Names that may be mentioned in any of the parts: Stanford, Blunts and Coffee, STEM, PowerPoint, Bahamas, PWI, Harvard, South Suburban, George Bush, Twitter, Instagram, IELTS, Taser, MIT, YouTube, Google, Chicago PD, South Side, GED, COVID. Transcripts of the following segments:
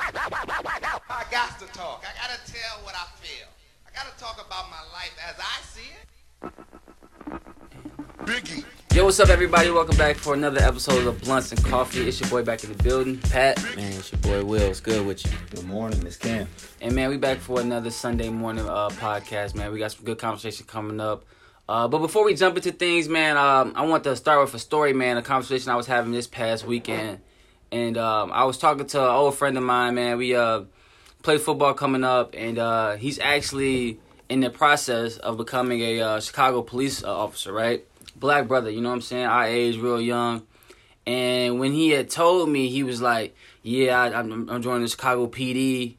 I got to talk. I got to tell what I feel. I got to talk about my life as I see it. Biggie. Yo, what's up, everybody? Welcome back for another episode of Blunts and Coffee. It's your boy back in the building, Pat. Man, it's your boy Will. It's good with you. Good morning, it's Cam. And man, we back for another Sunday morning podcast, man. We got some good conversation coming up. But before we jump into things, man, I want to start with a story, man, a conversation I was having this past weekend. And I was talking to an old friend of mine, man. We play football coming up, and he's actually in the process of becoming a Chicago police officer, right? Black brother, you know what I'm saying? Our age, real young. And when he had told me, he was like, yeah, I'm joining the Chicago PD.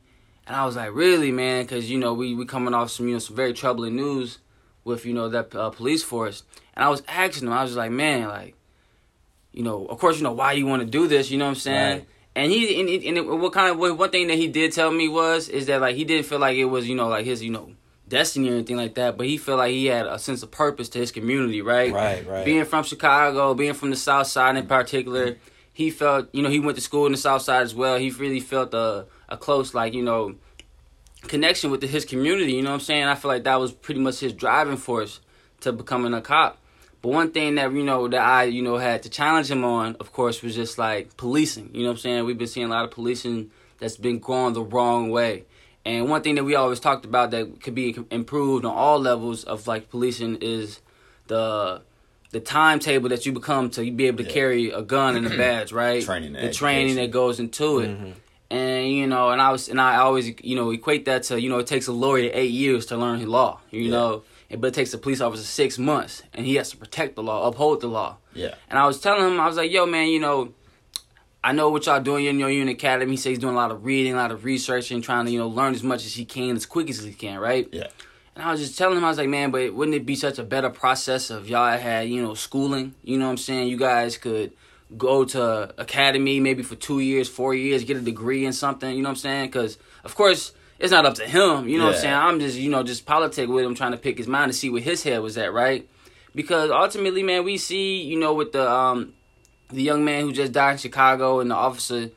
And I was like, really, man? Because, you know, we coming off some very troubling news with, you know, that police force. And I was asking him, I was like, man, like, you know, of course, you know, why you want to do this, you know what I'm saying? Right. And one thing that he did tell me is that, like, he didn't feel like it was, you know, like his, you know, destiny or anything like that, but he felt like he had a sense of purpose to his community, right? Right. Being from Chicago, being from the South Side in particular, he felt, you know, he went to school in the South Side as well. He really felt a close, like, you know, connection with his community, you know what I'm saying? I feel like that was pretty much his driving force to becoming a cop. But one thing that, you know, that I, you know, had to challenge him on, of course, was just like policing. You know what I'm saying? We've been seeing a lot of policing that's been going the wrong way. And one thing that we always talked about that could be improved on all levels of like policing is the timetable that you become to be able to carry a gun and a badge, right? The training that goes into it. Mm-hmm. And, you know, and I always, you know, equate that to, you know, it takes a lawyer 8 years to learn law, you know. But it takes a police officer 6 months, and he has to protect the law, uphold the law. Yeah. And I was telling him, I was like, yo, man, you know, I know what y'all doing in your unit academy. He says he's doing a lot of reading, a lot of research, and trying to, you know, learn as much as he can, as quick as he can, right? Yeah. And I was just telling him, I was like, man, but wouldn't it be such a better process if y'all had, you know, schooling? You know what I'm saying? You guys could go to academy maybe for 2 years, 4 years, get a degree in something, you know what I'm saying? Because, of course, it's not up to him, you know what I'm saying? I'm just, you know, just politic with him, trying to pick his mind to see where his head was at, right? Because ultimately, man, we see, you know, with the young man who just died in Chicago, and the officer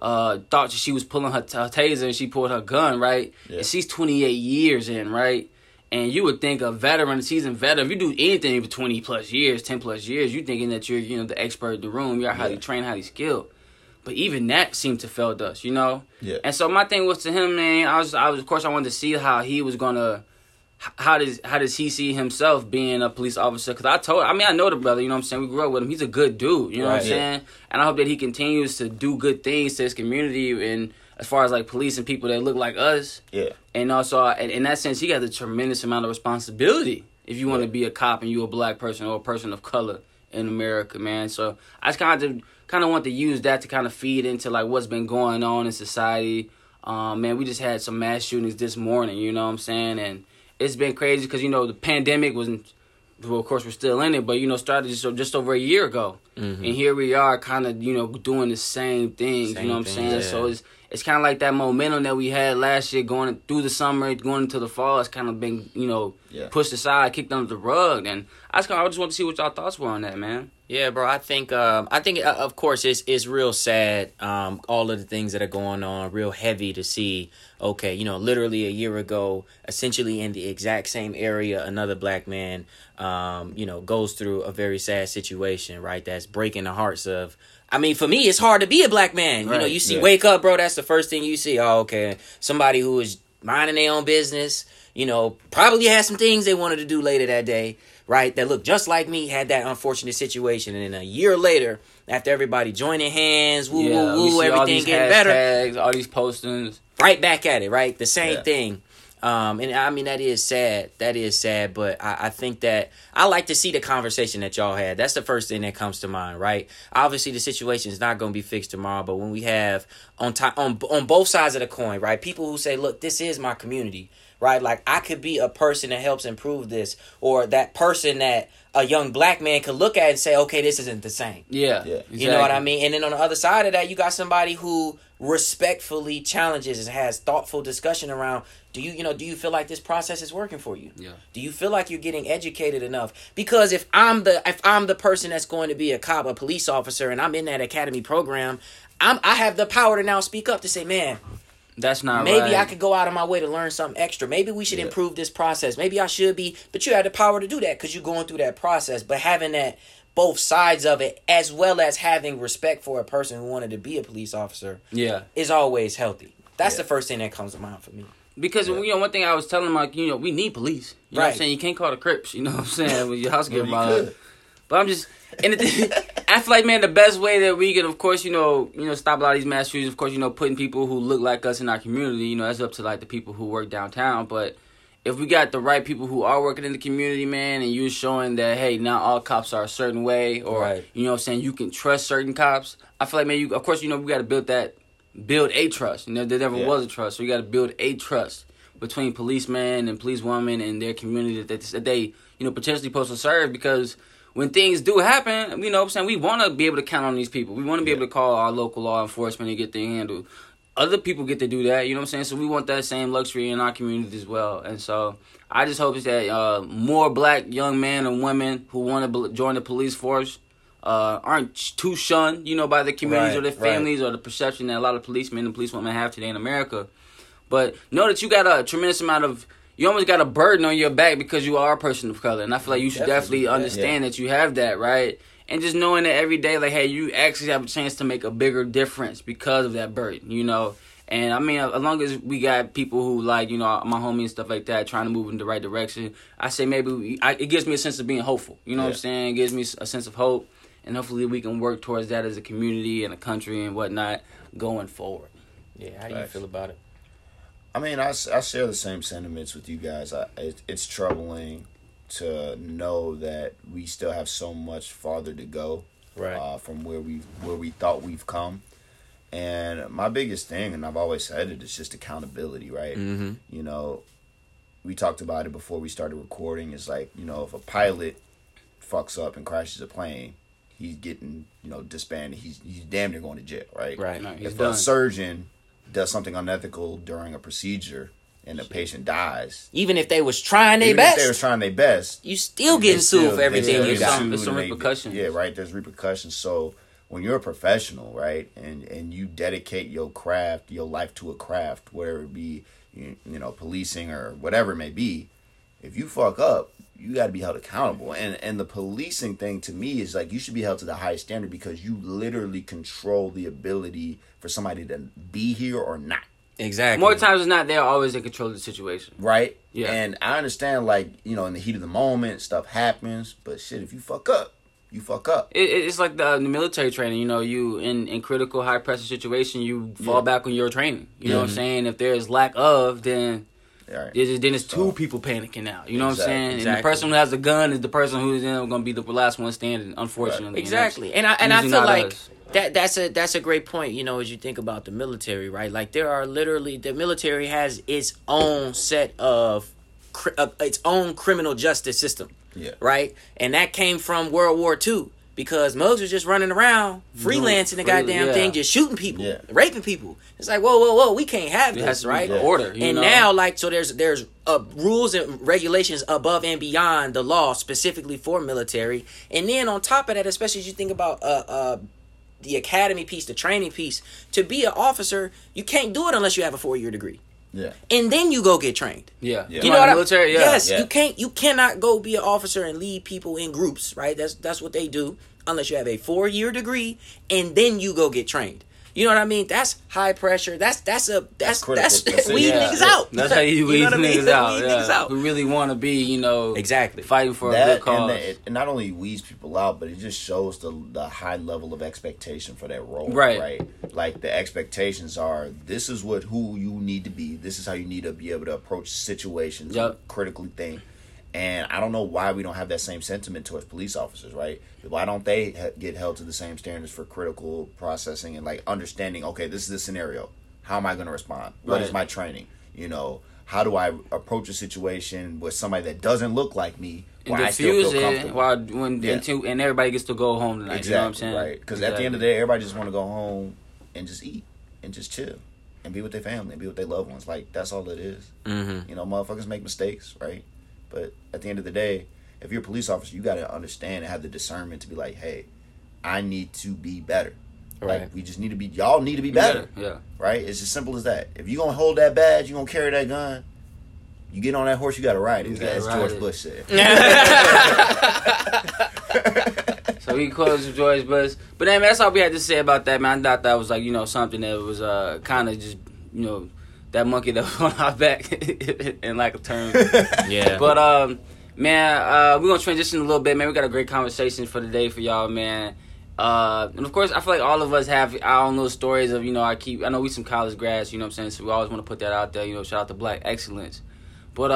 thought she was pulling her taser, and she pulled her gun, right? Yeah. And she's 28 years in, right? And you would think a seasoned veteran, if you do anything for 20-plus years, 10-plus years, you're thinking that you're, you know, the expert in the room, you're highly trained, highly skilled. But even that seemed to fail us, you know? Yeah. And so my thing was to him, man, I was, of course, I wanted to see how he was going to, how does he see himself being a police officer? Because I know the brother, you know what I'm saying? We grew up with him. He's a good dude, you know what I'm saying? And I hope that he continues to do good things to his community, and as far as, like, police and people that look like us. Yeah. And also, in that sense, he has a tremendous amount of responsibility if you want to be a cop and you're a black person or a person of color in America, man. So I just kind of want to use that to kind of feed into like what's been going on in society. Man, we just had some mass shootings this morning, you know what I'm saying? And it's been crazy because, you know, the pandemic of course, we're still in it, but, you know, started just over a year ago. Mm-hmm. And here we are kind of, you know, doing the same things, you know what I'm saying? Yeah. So it's kind of like that momentum that we had last year going through the summer, going into the fall. It's kind of been, you know, pushed aside, kicked under the rug. And I just want to see what y'all thoughts were on that, man. Yeah, bro, I think of course, it's real sad, all of the things that are going on, real heavy to see, okay, you know, literally a year ago, essentially in the exact same area, another black man, you know, goes through a very sad situation, right, that's breaking the hearts of, I mean, for me, it's hard to be a black man, right. You know, you see, wake up, bro, that's the first thing you see, oh, okay, somebody who is minding their own business, you know, probably had some things they wanted to do later that day, right, that looked just like me, had that unfortunate situation, and then a year later, after everybody joining hands, woo, everything getting better. All these postings. Right back at it, right? The same thing. And I mean, that is sad, but I think that I like to see the conversation that y'all had. That's the first thing that comes to mind, right? Obviously, the situation is not going to be fixed tomorrow, but when we have on both sides of the coin, right? People who say, look, this is my community, right? Like, I could be a person that helps improve this, or that person that a young black man could look at and say, okay, this isn't the same. Yeah, exactly. You know what I mean? And then on the other side of that, you got somebody who respectfully challenges and has thoughtful discussion around, do you feel like this process is working for you? Yeah. Do you feel like you're getting educated enough? Because if I'm the person that's going to be a cop, a police officer, and I'm in that academy program, I have the power to now speak up to say, man, that's not maybe right. Maybe I could go out of my way to learn something extra. Maybe we should improve this process. Maybe I should be, but you have the power to do that because you're going through that process. But having that both sides of it, as well as having respect for a person who wanted to be a police officer, is always healthy. That's the first thing that comes to mind for me. Because, you know, one thing I was telling him, like, you know, we need police. You know what I'm saying? You can't call the Crips, you know what I'm saying, when your house gets bombed. But I'm just, and I feel like, man, the best way that we can, of course, you know, stop a lot of these mass shootings, of course, you know, putting people who look like us in our community, you know, that's up to, like, the people who work downtown. But if we got the right people who are working in the community, man, and you're showing that, hey, not all cops are a certain way, or, you know what I'm saying, you can trust certain cops. I feel like, man, you, of course, you know, we got to build that. Build a trust. You know, there never was a trust. So you got to build a trust between policemen and policewomen and their community that they, you know, potentially supposed to serve. Because when things do happen, you know what I'm saying, we want to be able to count on these people. We want to be able to call our local law enforcement and get things handled. Other people get to do that, you know what I'm saying? So we want that same luxury in our community as well. And so I just hope that more black young men and women who want to join the police force aren't too shunned, you know, by the communities or their families or the perception that a lot of policemen and policewomen have today in America. But know that you got a tremendous amount of, you almost got a burden on your back because you are a person of color. And I feel like you should definitely understand that you have that, right? And just knowing that every day, like, hey, you actually have a chance to make a bigger difference because of that burden, you know? And, I mean, as long as we got people who, like, you know, my homies and stuff like that, trying to move in the right direction, I say it gives me a sense of being hopeful. You know what I'm saying? It gives me a sense of hope. And hopefully we can work towards that as a community and a country and whatnot going forward. Yeah, how do you feel about it? I mean, I share the same sentiments with you guys. It's troubling to know that we still have so much farther to go from where we thought we've come. And my biggest thing, and I've always said it, is just accountability, right? Mm-hmm. You know, we talked about it before we started recording. It's like, you know, if a pilot fucks up and crashes a plane, he's getting, you know, disbanded. He's damn near going to jail, right? Right. No, if a surgeon does something unethical during a procedure and the patient dies, even if they was trying their best, you still getting sued for everything you got. There's some repercussions. Yeah, right. There's repercussions. So when you're a professional, right, and you dedicate your craft, your life to a craft, whether it be you know policing or whatever it may be, if you fuck up, you got to be held accountable. And the policing thing to me is like, you should be held to the highest standard because you literally control the ability for somebody to be here or not. Exactly. More times than not, they're always in control of the situation. Right? Yeah. And I understand, like, you know, in the heat of the moment, stuff happens. But shit, if you fuck up, you fuck up. It's like the military training, you know, you in critical high pressure situation, you fall back on your training. You know what I'm saying? If there's lack of, then... Right. Then it's two people panicking out. You know what I'm saying? Exactly. And the person who has the gun is the person who's going to be the last one standing, unfortunately. Right. Exactly. And I feel like that's a great point, you know, as you think about the military, right? Like, there are literally... The military has its own set of... its own criminal justice system, right? And that came from World War II because Muggs was just running around, freelancing the goddamn thing, just shooting people, raping people. It's like, whoa, we can't have this, right? Order, and know? Now, like, so there's rules and regulations above and beyond the law specifically for military. And then on top of that, especially as you think about the academy piece, the training piece, to be an officer, you can't do it unless you have a 4-year degree. Yeah. And then you go get trained. Yeah. You know what military? Yeah. Yes, yeah. You cannot go be an officer and lead people in groups, right? That's what they do unless you have a 4-year degree and then you go get trained. You know what I mean? That's high pressure. That's weed niggas out. That's how you weed niggas out. Who really want to be, you know, fighting for a good cause. It not only weeds people out, but it just shows the high level of expectation for that role. Right. Like, the expectations are, this is who you need to be. This is how you need to be able to approach situations, critically think. And I don't know why we don't have that same sentiment towards police officers, right? Why don't they get held to the same standards for critical processing and, like, understanding, okay, this is the scenario. How am I going to respond? What is my training? You know, how do I approach a situation with somebody that doesn't look like me while I still feel comfortable? And everybody gets to go home tonight. Exactly, you know what I'm saying? Right. Because at the end of the day, everybody just want to go home and just eat and just chill and be with their family and be with their loved ones. Like, that's all it is. Mm-hmm. You know, motherfuckers make mistakes, right? But at the end of the day, if you're a police officer, you got to understand and have the discernment to be like, hey, I need to be better. Right. Like, we just need to be, y'all need to be better. Yeah. Right? It's as simple as that. If you're going to hold that badge, you're going to carry that gun, you get on that horse, you got to ride it, as George Bush said. So he quotes George Bush. But anyway, that's all we had to say about that, man. I thought that was like, you know, something that was kind of just, you know, that monkey that was on our back in lack of terms. Yeah. But, man, we're going to transition a little bit, man. We got a great conversation for the day for y'all, man. And of course, I feel like all of us have our own little stories of, you know, I know we some college grads, you know what I'm saying? So we always want to put that out there, you know, shout out to Black Excellence. But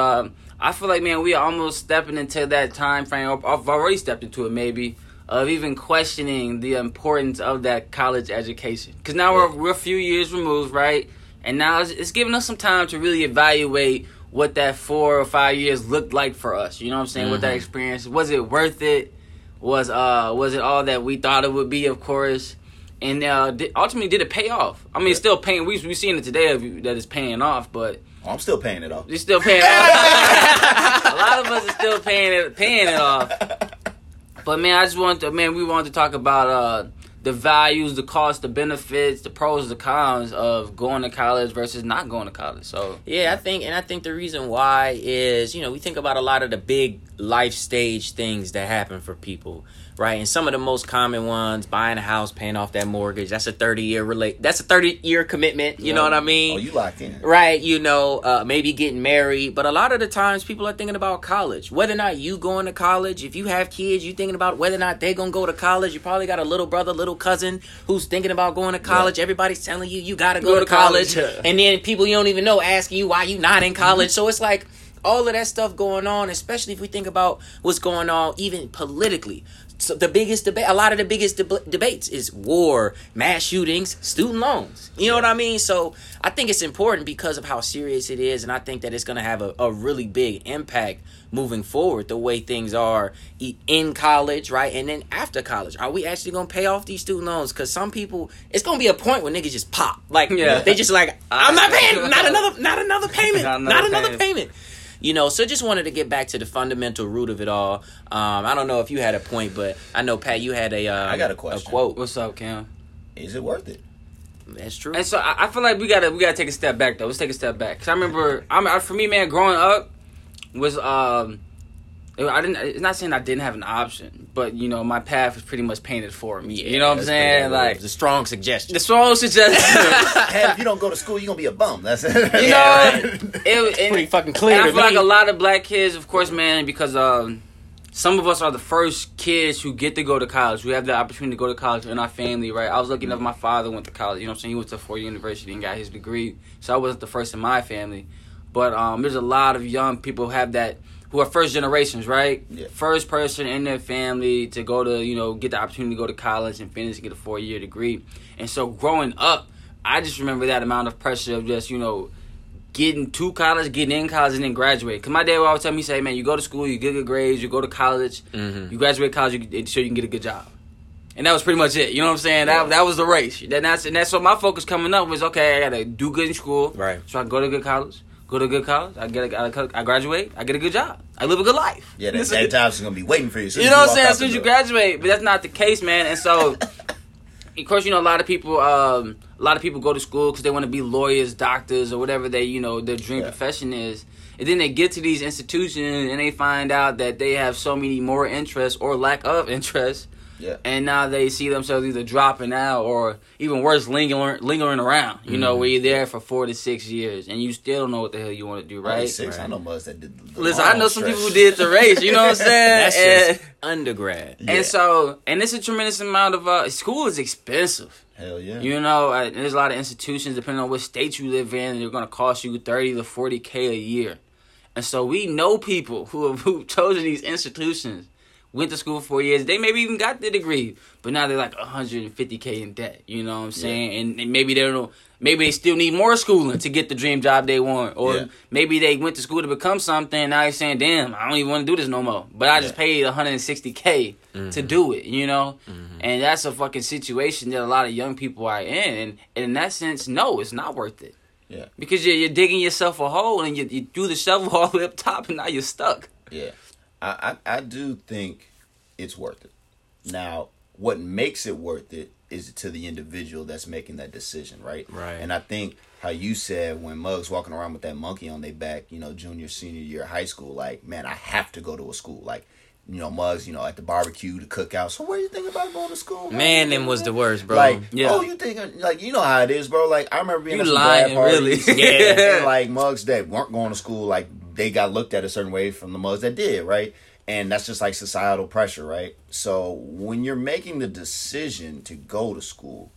I feel like, man, we are almost stepping into that time frame. I've already stepped into it, maybe, of even questioning the importance of that college education. Because now we're a few years removed, right? And now it's giving us some time to really evaluate what that 4 or 5 years looked like for us. You know what I'm saying? Mm-hmm. What that experience, was it worth it? Was it all that we thought it would be, of course? And ultimately, did it pay off? I mean, it's still paying. We've seen it today that it's paying off, but... Oh, I'm still paying it off. You're still paying it off. A lot of us are still paying it off. But, man, I just wanted to... Man, we wanted to talk about the values, the costs, the benefits, the pros, the cons of going to college versus not going to college. So yeah, I think the reason why is, you know, we think about a lot of the big life stage things that happen for people, right? And some of the most common ones: buying a house, paying off that mortgage. That's a 30-year That's a 30-year commitment. You know what I mean? Oh, you locked in, right? You know, maybe getting married. But a lot of the times, people are thinking about college. Whether or not you going to college, if you have kids, you thinking about whether or not they gonna go to college. You probably got a little brother, little cousin who's thinking about going to college. Yeah. Everybody's telling you gotta go to college, and then people you don't even know asking you why you not in college. So it's like all of that stuff going on, especially if we think about what's going on even politically. So the biggest debate, a lot of the biggest debates is war, mass shootings, student loans. You know what I mean? So I think it's important because of how serious it is, and I think that it's going to have a really big impact moving forward, the way things are in college, right? And then after college, are we actually going to pay off these student loans? Because some people, it's going to be a point where niggas just pop. Like, they just like, I'm not paying, not another payment, not another payment. You know, so just wanted to get back to the fundamental root of it all. I don't know if you had a point, but I know, Pat, you had I got a question. A quote. What's up, Cam? Is it worth it? That's true. And so I feel like we gotta take a step back, though. Let's take a step back. Because I remember, for me, man, growing up was, it's not saying I didn't have an option, but, you know, my path was pretty much painted for me. Yeah, you know what I'm saying? Like, the strong suggestion. Hey, if you don't go to school, you're going to be a bum. That's it. You know, it's pretty fucking clear. And I feel like a lot of black kids, of course, man, because some of us are the first kids who get to go to college. We have the opportunity to go to college in our family, right? I was lucky enough my father went to college. You know what I'm saying? He went to a four-year university and got his degree. So I wasn't the first in my family. But there's a lot of young people who have that, who are first generations, right? Yeah. First person in their family to go to, you know, get the opportunity to go to college and finish and get a 4-year degree. And so growing up, I just remember that amount of pressure of just, you know, getting to college, getting in college, and then graduate. Because my dad would always tell me, say, man, you go to school, you get good grades, you go to college, you graduate college, so you can get a good job. And that was pretty much it. You know what I'm saying? Yeah. That was the race. And that's so my focus coming up was, okay, I got to do good in school. Right. So I go to good college. I graduate. I get a good job. I live a good life. Yeah, that job's gonna be waiting for you. You know what I'm saying? As soon as you graduate, but that's not the case, man. And so, of course, you know, a lot of people go to school because they want to be lawyers, doctors, or whatever they, you know, their dream profession is. And then they get to these institutions and they find out that they have so many more interests or lack of interests. Yeah. And now they see themselves either dropping out or, even worse, lingering around. You know, where you're there for 4 to 6 years and you still don't know what the hell you want to do, right? I know most that did. Listen, I know some people who did the race. You know what I'm saying? That's just undergrad. Yeah. And so, and it's a tremendous amount of school is expensive. Hell yeah. You know, there's a lot of institutions, depending on what state you live in, they're going to cost you $30,000 to $40,000 a year. And so we know people who chosen these institutions, went to school for 4 years, they maybe even got the degree, but now they're like $150,000 in debt. You know what I'm saying? Yeah. And maybe they don't. Maybe they still need more schooling to get the dream job they want, or maybe they went to school to become something. And now they're saying, "Damn, I don't even want to do this no more." But I just paid $160,000 to do it. You know, and that's a fucking situation that a lot of young people are in. And in that sense, no, it's not worth it. Yeah, because you're digging yourself a hole, and you threw the shovel all the way up top, and now you're stuck. Yeah. I do think it's worth it. Now, what makes it worth it is to the individual that's making that decision, right? Right. And I think how you said when Muggs walking around with that monkey on their back, you know, junior, senior year of high school, like, man, I have to go to a school. Like, you know, Muggs, you know, at the barbecue, the cookout. So what do you think about going to school? Man, them was the worst, bro. Like, yeah. Oh, you think, like, you know how it is, bro. Like, I remember being at some grad parties. Really? Yeah. And, like, Muggs that weren't going to school, like, they got looked at a certain way from the Muggs that did, right? And that's just like societal pressure, right? So when you're making the decision to go to school,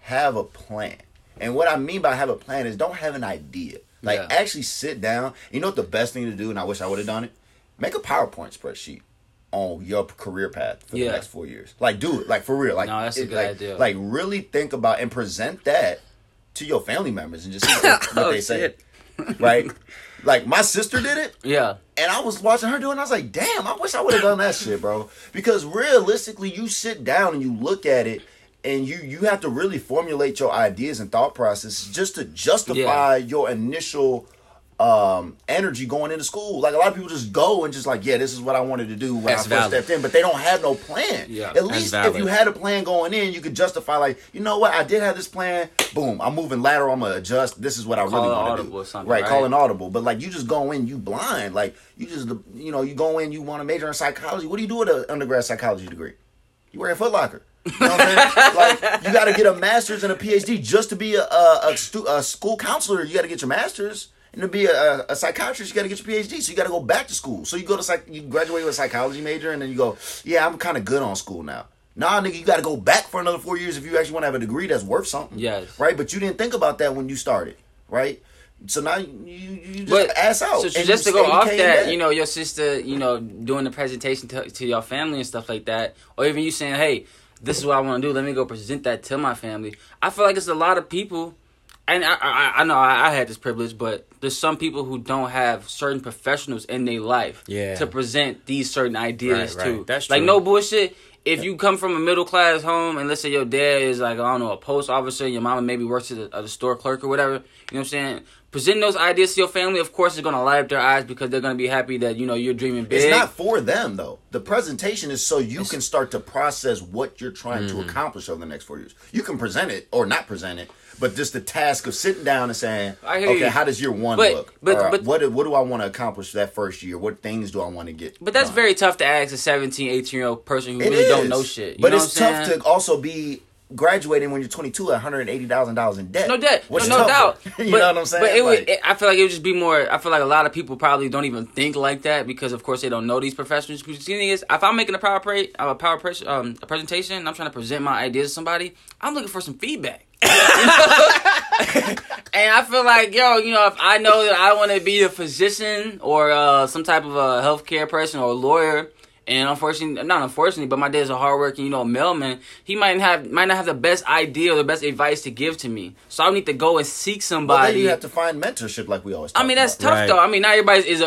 have a plan. And what I mean by have a plan is don't have an idea. Like, yeah. Actually sit down. You know what the best thing to do, and I wish I would have done it? Make a PowerPoint spreadsheet on your career path for the next 4 years. Like, do it. Like, for real. Like, no, that's a good idea. Like, really think about and present that to your family members and just see what they say. Right? Like, my sister did it. Yeah. And I was watching her do it, and I was like, damn, I wish I would have done that shit, bro. Because realistically, you sit down and you look at it, and you have to really formulate your ideas and thought process just to justify your initial energy going into school. Like, a lot of people just go and just like, yeah, this is what I wanted to do when I first stepped in, but they don't have no plan. Yeah, at least if you had a plan going in, you could justify, like, you know what, I did have this plan. Boom, I'm moving lateral. I'm gonna adjust. This is what I really want to do. Right, call an audible. But like, you just go in, you blind. Like, you just, you know, you go in, you want to major in psychology. What do you do with an undergrad psychology degree? You wear a Foot Locker. You know what I'm saying? Like, you got to get a master's and a PhD just to be a school counselor. You got to get your master's. And to be a psychiatrist, you got to get your PhD, so you got to go back to school. So you go to you graduate with a psychology major, and then you go, yeah, I'm kind of good on school now. Nah, nigga, you got to go back for another 4 years if you actually want to have a degree that's worth something. Yes. Right? But you didn't think about that when you started, right? So now you just ass out. So just to go off that, you know, your sister, you know, doing the presentation to your family and stuff like that, or even you saying, hey, this is what I want to do. Let me go present that to my family. I feel like it's a lot of people. And I know I had this privilege, but there's some people who don't have certain professionals in their life to present these certain ideas to. That's true. Like, no bullshit. If you come from a middle-class home and let's say your dad is, like, I don't know, a post officer, and your mama maybe works at a store clerk or whatever, you know what I'm saying? Presenting those ideas to your family, of course, is going to light up their eyes because they're going to be happy that, you know, you're dreaming big. It's not for them, though. The presentation is so you can start to process what you're trying to accomplish over the next 4 years. You can present it or not present it, but just the task of sitting down and saying, okay, how does year one look? But what do I want to accomplish that first year? What things do I want to get? But that's very tough to ask a 17, 18-year-old person who really don't know shit. But it's tough to also be graduating when you're 22 at $180,000 in debt. No debt. No doubt. You know what I'm saying? But I feel like it would just be more. I feel like a lot of people probably don't even think like that because, of course, they don't know these professionals. Because the thing is, if I'm making a presentation and I'm trying to present my ideas to somebody, I'm looking for some feedback. You know? And I feel like, yo, you know, if I know that I want to be a physician or some type of a healthcare person or a lawyer, and unfortunately, but my dad's a hardworking, you know, mailman. He might not have the best idea or the best advice to give to me. So I need to go and seek somebody. Well, then you have to find mentorship, like we always talk about. I mean, that's tough, though. I mean, not everybody is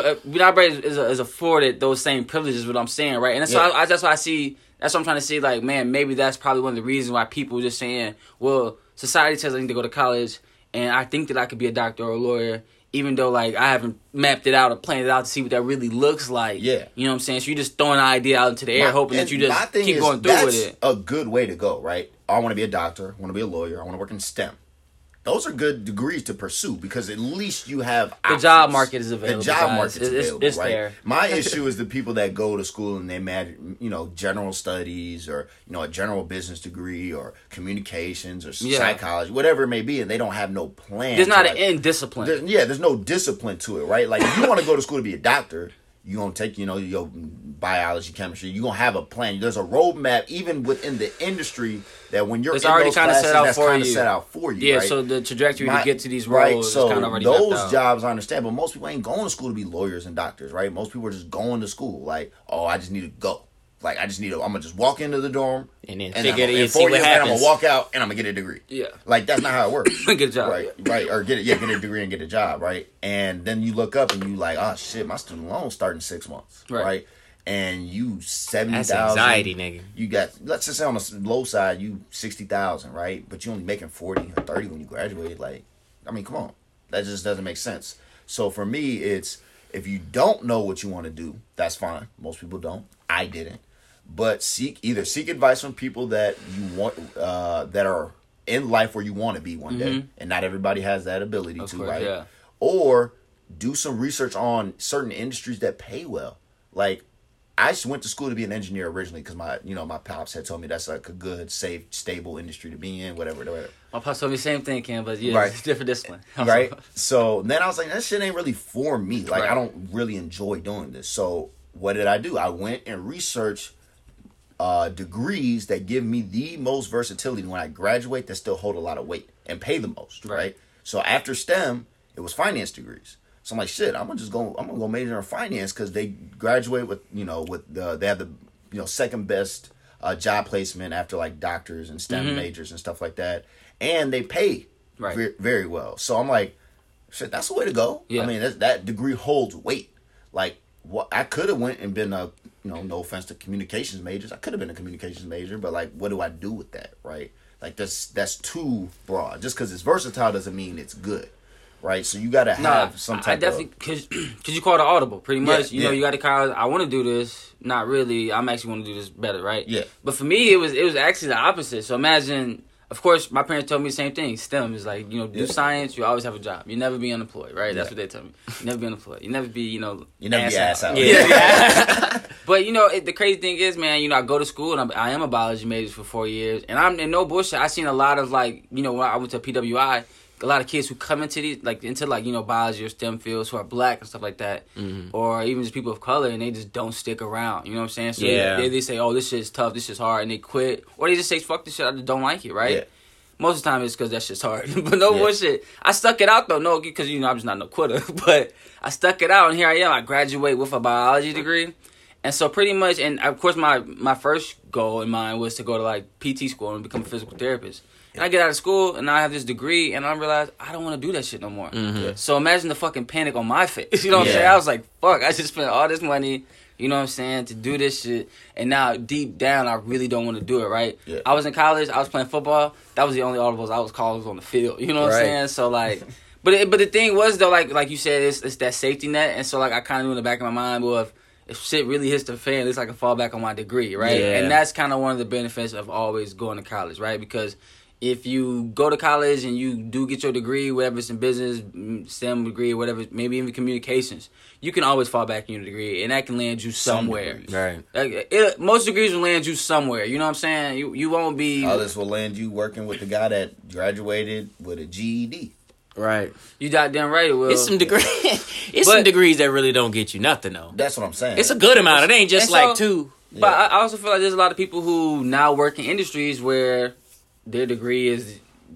afforded those same privileges. Is what I'm saying, right? And that's what I'm trying to see. Like, man, maybe that's probably one of the reasons why people are just saying, well, society says I need to go to college, and I think that I could be a doctor or a lawyer. Even though, like, I haven't mapped it out or planned it out to see what that really looks like. Yeah. You know what I'm saying? So you're just throwing an idea out into the air, hoping that you just keep going through with it. That's a good way to go, right? I want to be a doctor. I want to be a lawyer. I want to work in STEM. Those are good degrees to pursue because at least you have options. The job market is available. It's right? There. My issue is the people that go to school and they general studies or, you know, a general business degree or communications or psychology, whatever it may be, and they don't have no plan. There's not an end discipline. There's no discipline to it, right? Like, if you want to go to school to be a doctor, you're going to take, you know, your biology, chemistry. You're going to have a plan. There's a roadmap even within the industry that when you're set out for you. Yeah, right? So the trajectory to get to these roles is kind of already those jobs, I understand. But most people ain't going to school to be lawyers and doctors, right? Most people are just going to school like, oh, I just need to go. Like, I'm going to just walk into the dorm and then I'm going to walk out and I'm going to get a degree. Yeah. Like, that's not how it works. Get a job. Right. Right. Or get a degree and get a job. Right. And then you look up and you like, oh, shit, my student loan's starting 6 months. Right. And you 70,000. That's anxiety, nigga. You got, let's just say on the low side, you 60,000. Right. But you only making 40 or 30 when you graduate. Like, I mean, come on. That just doesn't make sense. So for me, it's if you don't know what you want to do, that's fine. Most people don't. I didn't. but either seek advice from people that you want, that are in life where you want to be one day, and not everybody has that ability of to, course, right? Yeah. Or do some research on certain industries that pay well. Like, I went to school to be an engineer originally because my pops had told me that's like a good, safe, stable industry to be in, whatever. My pops told me the same thing, Cam, but yeah, right. It's a different discipline. Right? So then I was like, that shit ain't really for me. Like, right. I don't really enjoy doing this. So what did I do? I went and researched degrees that give me the most versatility when I graduate that still hold a lot of weight and pay the most, right? So after STEM, it was finance degrees. So I'm like, shit, I'm gonna go major in finance because they graduate with, they have the, second best job placement after like doctors and STEM majors and stuff like that. And they pay very well. So I'm like, shit, that's the way to go. Yeah. I mean, that degree holds weight. Like, what I could have went and been a, no offense to communications majors. I could have been a communications major, but like, what do I do with that? Right. Like that's too broad. Just because it's versatile doesn't mean it's good. Right, so you gotta have some type of. I definitely cause you called an audible, pretty much. You know, you gotta call. I want to do this, not really. I'm actually want to do this better, right? Yeah. But for me, it was actually the opposite. So imagine, of course, my parents told me the same thing. STEM is like do science. You always have a job. You never be unemployed, right? That's what they tell me. You never be unemployed. You never be You never be ass out. Yeah. But the crazy thing is, man, I go to school and I am a biology major for 4 years, and I'm no bullshit. I seen a lot of when I went to PWI. A lot of kids who come into these, biology or STEM fields who are black and stuff like that, or even just people of color, and they just don't stick around. You know what I'm saying? So they say, oh, this shit's tough, this shit's hard, and they quit. Or they just say, fuck this shit, I just don't like it, right? Yeah. Most of the time it's because that shit's hard. But no bullshit. I stuck it out, though. No, because, I'm just not no quitter. But I stuck it out, and here I am. I graduate with a biology degree. And so pretty much, and of course my first goal in mind was to go to, PT school and become a physical therapist. And I get out of school, and I have this degree, and I realize I don't want to do that shit no more. Mm-hmm. So imagine the fucking panic on my face. You know what I'm saying? I was like, fuck, I just spent all this money, to do this shit. And now, deep down, I really don't want to do it, right? Yeah. I was in college. I was playing football. That was the only audibles I was called on the field. You know what I'm saying? So, but the thing was, though, like you said, it's that safety net. And so, I kind of knew in the back of my mind, well, if shit really hits the fan, it's like a fallback on my degree, right? Yeah. And that's kind of one of the benefits of always going to college, right? Because if you go to college and you do get your degree, whether it's in business, STEM degree, whatever, maybe even communications, you can always fall back on your degree, and that can land you somewhere. Right. Most degrees will land you somewhere. You know what I'm saying? You won't be... All this will land you working with the guy that graduated with a GED. Right. You goddamn right it will. It's some degrees. Some degrees that really don't get you nothing, though. That's what I'm saying. It's a good amount. It ain't just two. Yeah. But I also feel like there's a lot of people who now work in industries where... their degree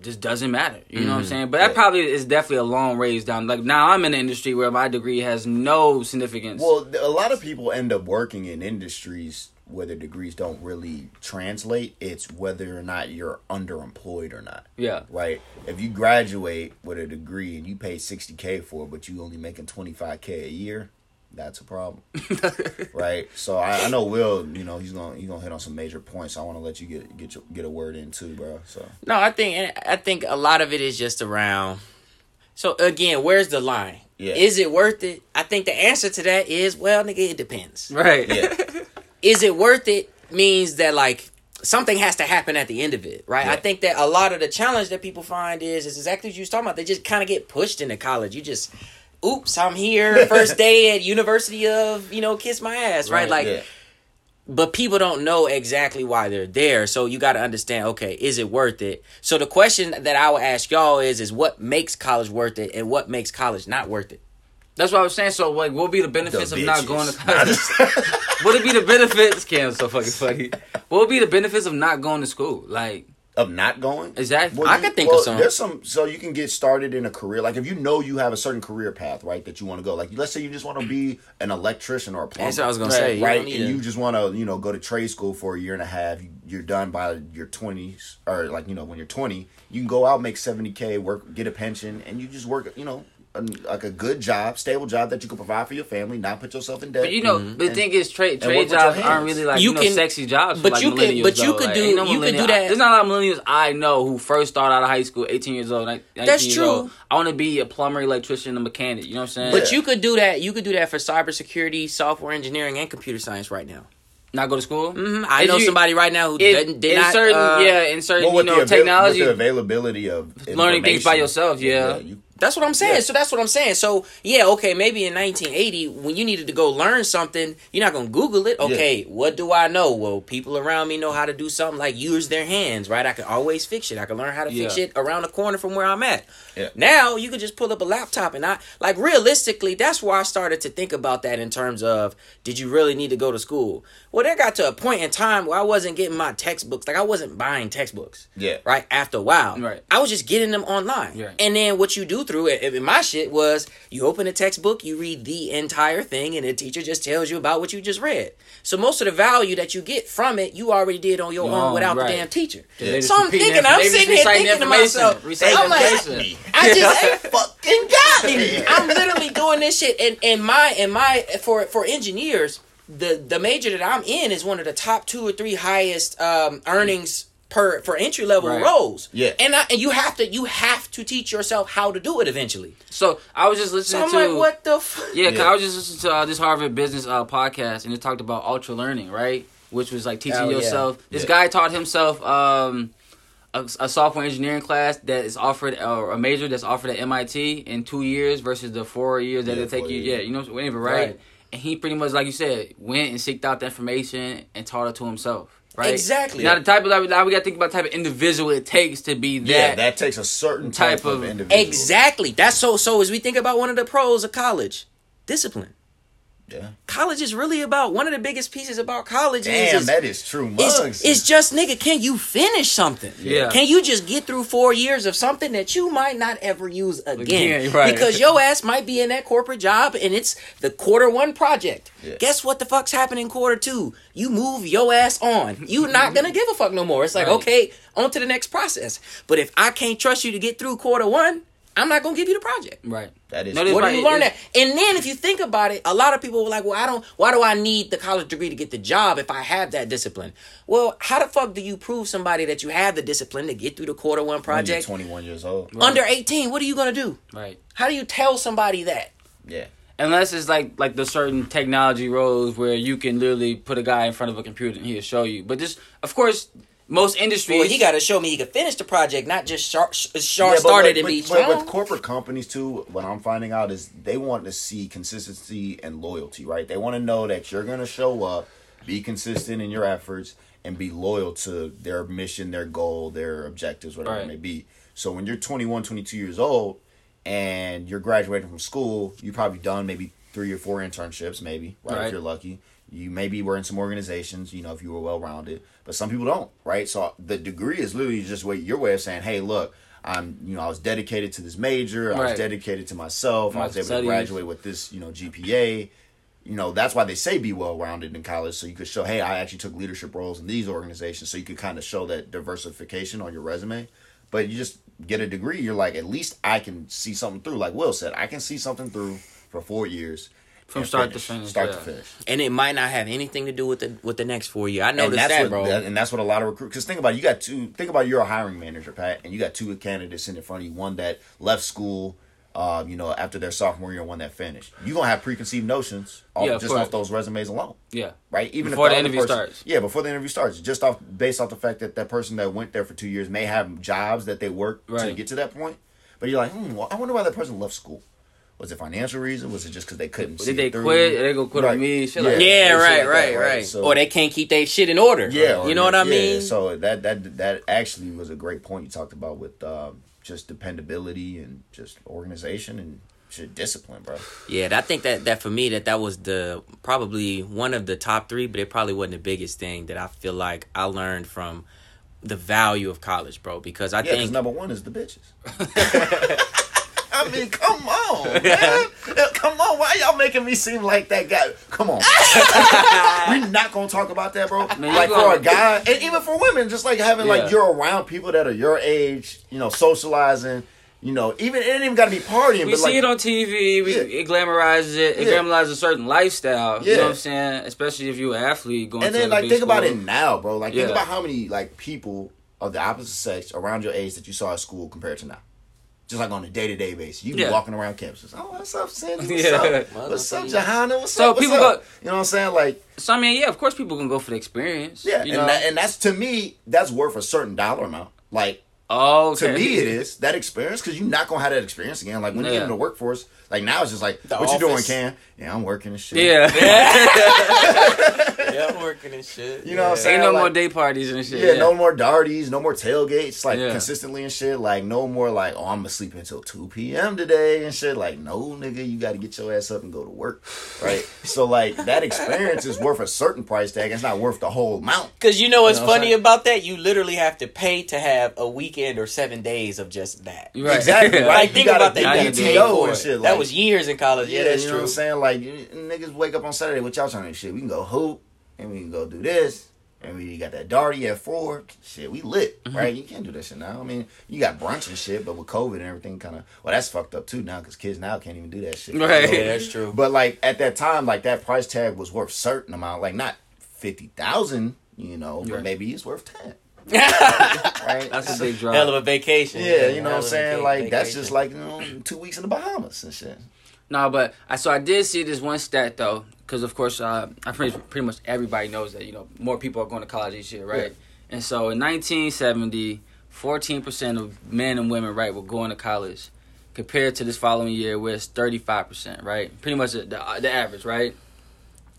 just doesn't matter. You know what I'm saying? But that probably is definitely a long ways down. Like, now I'm in an industry where my degree has no significance. Well, a lot of people end up working in industries where their degrees don't really translate. It's whether or not you're underemployed or not. Yeah. Right? If you graduate with a degree and you pay $60K for it, but you only making $25K a year... that's a problem, right? So I know Will, he's gonna hit on some major points. So I want to let you get a word in too, bro. So no, I think a lot of it is just around. So again, where's the line? Yeah. Is it worth it? I think the answer to that is, well, nigga, it depends. Right. Yeah. Is it worth it means that something has to happen at the end of it, right? Yeah. I think that a lot of the challenge that people find is exactly what you was talking about. They just kind of get pushed into college. You just. Oops, I'm here. First day at University of, kiss my ass, right? But people don't know exactly why they're there. So you got to understand, okay, is it worth it? So the question that I would ask y'all is what makes college worth it and what makes college not worth it? That's what I was saying. So, what would be the benefits of not going to college? What would be the benefits? Cam's so fucking funny. What would be the benefits of not going to school? Of not going? Exactly. Well, I could think of some. There's some. So you can get started in a career. If you you have a certain career path, right, that you want to go. Let's say you just want to be an electrician or a plumber. That's what I was going to say. Right? And you just want to, go to trade school for a year and a half. You're done by your 20s. Or, when you're 20, you can go out, make $70K, work, get a pension, and you just work, a good job, stable job that you can provide for your family, not put yourself in debt. But the thing is, trade jobs aren't really sexy jobs. But you could do that. There's not a lot of millennials I know who first started out of high school, 18 years old. 19 that's years true. Old. I want to be a plumber, electrician, a mechanic. You know what I'm saying? But you could do that. You could do that for cybersecurity, software engineering, and computer science right now. Not go to school? Mm-hmm. I know somebody right now who did not. In certain technology. With the availability of learning things by yourself, that's what I'm saying. Yeah. So that's what I'm saying. So, maybe in 1980, when you needed to go learn something, you're not going to Google it. What do I know? Well, people around me know how to do something like use their hands, right? I can always fix it. I can learn how to fix it around the corner from where I'm at. Yeah. Now, you can just pull up a laptop. And realistically, that's where I started to think about that in terms of, did you really need to go to school? Well, there got to a point in time where I wasn't getting my textbooks. Like, I wasn't buying textbooks. Yeah. Right? After a while. Right. I was just getting them online. Yeah. And then what you do through it, my shit was you open a textbook, you read the entire thing, and the teacher just tells you about what you just read. So most of the value that you get from it, you already did on your own without the damn teacher. Yeah. So I'm sitting here thinking to myself, I'm like, I just fucking got me. I'm literally doing this shit, and my for engineers, the major that I'm in is one of the top 2 or 3 highest earnings. For entry level roles, and you have to teach yourself how to do it eventually. So I was just listening. So I'm like, what the fuck? Yeah, because I was just listening to this Harvard Business podcast, and it talked about ultra learning, right? Which was like teaching yourself. Yeah. This guy taught himself a software engineering class that is offered, or a major that's offered at MIT in 2 years versus the 4 years that it'll take you. Yeah, you know, whatever, right? And he pretty much, like you said, went and seeked out the information and taught it to himself. Right? Exactly. Now, the type of now we got to think about the type of individual it takes to be that. Yeah, that takes a certain type of individual. Exactly. That's so. As we think about one of the pros of college, discipline. Yeah. College is really about one of the biggest pieces about college. Damn, is that is true. It's just, nigga, can you finish something? Yeah. Can you just get through 4 years of something that you might not ever use again? Right. Because your ass might be in that corporate job and it's the quarter 1 project. Yeah. Guess what the fuck's happening quarter 2? You move your ass on. You're not gonna give a fuck no more. It's like, okay, on to the next process. But if I can't trust you to get through quarter 1, I'm not going to give you the project. Right. That is. Where do you learn that? And then if you think about it, a lot of people were like, well, why do I need the college degree to get the job if I have that discipline? Well, how the fuck do you prove somebody that you have the discipline to get through the quarter 1 project? When you're 21 years old. Right. Under 18, what are you going to do? Right. How do you tell somebody that? Yeah. Unless it's like the certain technology roles where you can literally put a guy in front of a computer and he'll show you. But this, of course... Most industries... Well, he got to show me he can finish the project, not just started and be... But with corporate companies, too, what I'm finding out is they want to see consistency and loyalty, right? They want to know that you're going to show up, be consistent in your efforts, and be loyal to their mission, their goal, their objectives, whatever it may be. So when you're 21, 22 years old, and you're graduating from school, you've probably done maybe 3 or 4 internships, maybe, right? If you're lucky. You maybe were in some organizations, you know, if you were well-rounded, but some people don't, right? So the degree is literally just your way of saying, hey, look, I was dedicated to this major. I was dedicated to myself. I was able to graduate with this, GPA. You know, that's why they say be well-rounded in college. So you could show, hey, I actually took leadership roles in these organizations. So you could kind of show that diversification on your resume. But you just get a degree. You're like, at least I can see something through. Like Will said, I can see something through for 4 years. From start to finish. And it might not have anything to do with the next 4 years. I noticed that, bro. And that's what a lot of recruiters... Because think about you're a hiring manager, Pat, and you got 2 candidates in front of you, one that left school, after their sophomore year, and one that finished. You're going to have preconceived notions off those resumes alone. Yeah. Right? Even before the interview starts. Yeah, before the interview starts. Just based off the fact that person that went there for 2 years may have jobs that they worked to get to that point. But you're like, I wonder why that person left school. Was it financial reason? Was it just because they couldn't see it through? Did they quit? They go quit on me? Right. So, or they can't keep their shit in order. Yeah. Right. You know what I mean? So that actually was a great point you talked about with just dependability and just organization and shit, discipline, bro. Yeah, I think that for me that was the probably one of the top 3, but it probably wasn't the biggest thing that I feel like I learned from the value of college, bro. Because I think number 1 is the bitches. I mean, come on, man. Come on. Why y'all making me seem like that guy? Come on. We're not going to talk about that, bro. Man, like, for a guy, and even for women, just like having, like, you're around people that are your age, socializing, even it ain't even got to be partying. We see it on TV. It glamorizes it. It glamorizes a certain lifestyle. You know what I'm saying? Especially if you're an athlete going to the And then, think about it now, bro. Like, think about how many, people of the opposite sex around your age that you saw at school compared to now. just like on a day-to-day basis. You be walking around campus. Oh, what's up, Cindy? What's up? What's up, Johanna? What's up? What's up? You know what I'm saying? Like, so, I mean, yeah, of course people can go for the experience. Yeah, you know? And that's, to me, that's worth a certain dollar amount. Like, to me it is, that experience, because you're not going to have that experience again. Like, when you get in the workforce, like, now it's just like, what you doing, Cam? Yeah, I'm working and shit. Yeah, I'm working and shit. You know what I'm saying? Ain't no more day parties and shit. Yeah, no more darties, no more tailgates, like, consistently and shit. Like, no more, like, oh, I'm going to sleep until 2 p.m. today and shit. Like, no, nigga, you got to get your ass up and go to work, right? So, like, that experience is worth a certain price tag. It's not worth the whole amount. Because you know what's funny about that? You literally have to pay to have a weekend or 7 days of just that. Right. Exactly. Right? Like, think about that PTO and shit. Like, that was years in college. Yeah, that's true. You know what I'm saying? Like, niggas wake up on Saturday, what y'all trying to do? Shit, we can go hoop. And we can go do this. And we got that darty at 4. Shit, we lit, right? You can't do that shit now. I mean, you got brunch and shit, but with COVID and everything kind of... Well, that's fucked up, too, now, because kids now can't even do that shit. Right. So, yeah, that's true. But, like, at that time, like, that price tag was worth certain amount. Like, not $50,000, you know, but maybe it's worth 10. Right? That's a big drop. Hell of a vacation. Yeah, you know what I'm saying? Like, vacation. That's just, like, you know, 2 weeks in the Bahamas and shit. No, but... So, I did see this one stat, though. Because, of course, pretty much everybody knows that, you know, more people are going to college each year, right? Yeah. And so in 1970, 14% of men and women, right, were going to college. Compared to this following year, where it's 35%, right? Pretty much the average, right?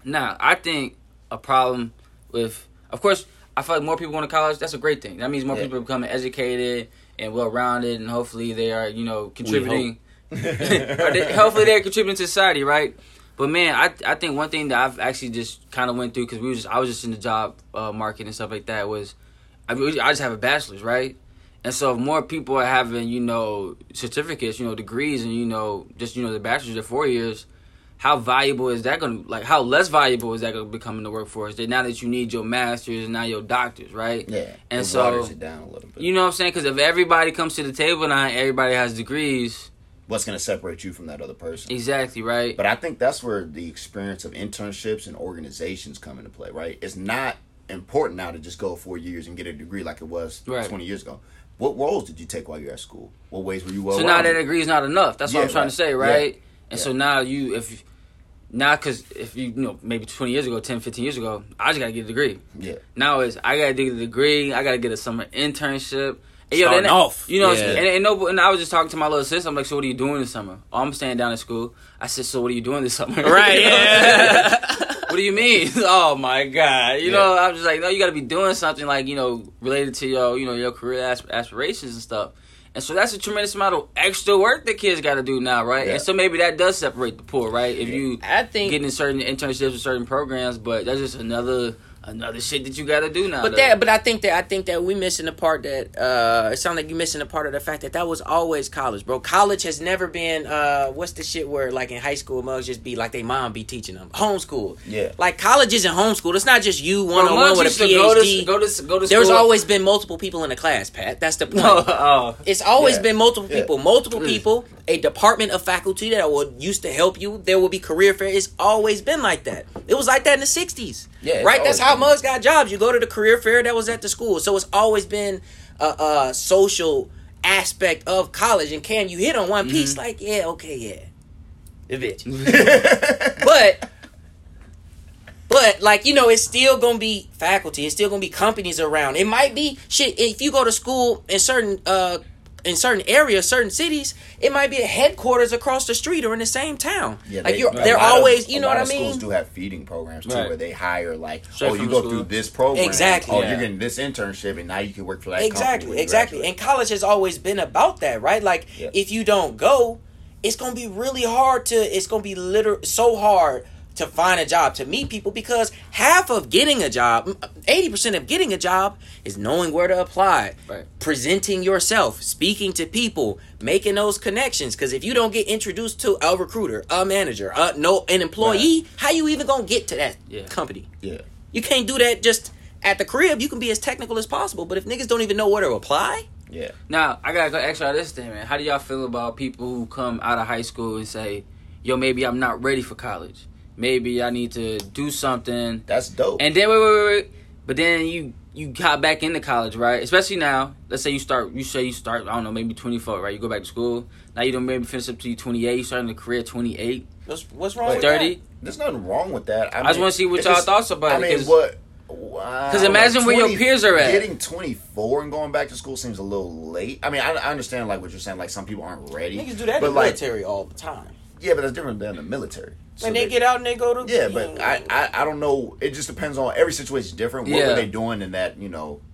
Now, I think a problem with... Of course, I feel like more people going to college, that's a great thing. That means more people are becoming educated and well-rounded, and hopefully they are, you know, contributing... hopefully they're contributing to society, right? But man, I think one thing that I've actually just kind of went through, because I was just in the job market and stuff like that, was I just have a bachelor's, right? And so if more people are having, you know, certificates, you know, degrees, and, you know, just, you know, the bachelor's at 4 years, how valuable is that going to, like, how less valuable is that going to become in the workforce? That now that you need your master's and now your doctors, right? Yeah. And so, it down a little bit. You know what I'm saying? Because if everybody comes to the table now, everybody has degrees... What's going to separate you from that other person? Exactly, right? But I think that's where the experience of internships and organizations come into play, right? It's not important now to just go 4 years and get a degree like it was 20 years ago. What roles did you take while you were at school? What ways were you well-rounded? So now that degree is not enough. That's what I'm trying to say, right? Yeah. And so now maybe 20 years ago, 10, 15 years ago, I just got to get a degree. Yeah. Now it's, I got to get a degree, I got to get a summer internship. And I was just talking to my little sister. I'm like, so what are you doing this summer? Oh, I'm staying down at school. I said, so what are you doing this summer? Right. You know? What do you mean? Oh my God. You know, I'm just like, no, you got to be doing something, like, you know, related to your, you know, your career aspirations and stuff. And so that's a tremendous amount of extra work that kids got to do now, right? Yeah. And so maybe that does separate the poor, right? If you getting certain internships or certain programs, but that's just another shit that you gotta do now. But I think that we missing the part that it sounds like you missing the part of the fact that was always college, bro. College has never been what's the shit where, like, in high school mugs just be like they mom be teaching them homeschool. Yeah, like college isn't homeschool. It's not just you one-on-one with a PhD. Go to school. There's always been multiple people in the class, Pat. That's the point. It's always been multiple people. Multiple people. A department of faculty that used to help you. There will be career fair. It's always been like that. It was like that in the 60s. Yeah, right. That's how mugs got jobs. You go to the career fair that was at the school. So it's always been a social aspect of college. And Cam, you hit on one piece, like, the bitch. But like, you know, it's still gonna be faculty. It's still gonna be companies around. It might be shit. If you go to school in certain areas, certain cities, it might be a headquarters across the street or in the same town. Yeah, like they're always, you know what I mean? Schools do have feeding programs too, where they hire, like, you go through this program, exactly. You're getting this internship, and now you can work for that company. Exactly. And college has always been about that, right? Like, if you don't go, it's gonna be really hard to. It's gonna be so hard to find a job, to meet people, because 80% of getting a job is knowing where to apply, presenting yourself, speaking to people, making those connections. Because if you don't get introduced to a recruiter, a manager, an employee, how you even gonna get to that company? Yeah, you can't do that just at the crib. You can be as technical as possible, but if niggas don't even know where to apply, Now I gotta go extra this thing, man. How do y'all feel about people who come out of high school and say, "Yo, maybe I'm not ready for college. Maybe I need to do something." That's dope. And then, wait. But then you you got back into college, right? Especially now, let's say you start, I don't know, maybe 24, right? You go back to school. Now you don't maybe finish up to 28. You starting a career 28. What's wrong with 30? That? There's nothing wrong with that. I just want to see what y'all thoughts about it. I mean, what? Because imagine like 20, where your peers are at. Getting 24 and going back to school seems a little late. I mean, I understand like what you're saying. Like some people aren't ready. Niggas do that in the military all the time. Yeah, but that's different than the military. So when they get out and they go to... Yeah, but I don't know. It just depends on... Every situation different. What were they doing in that,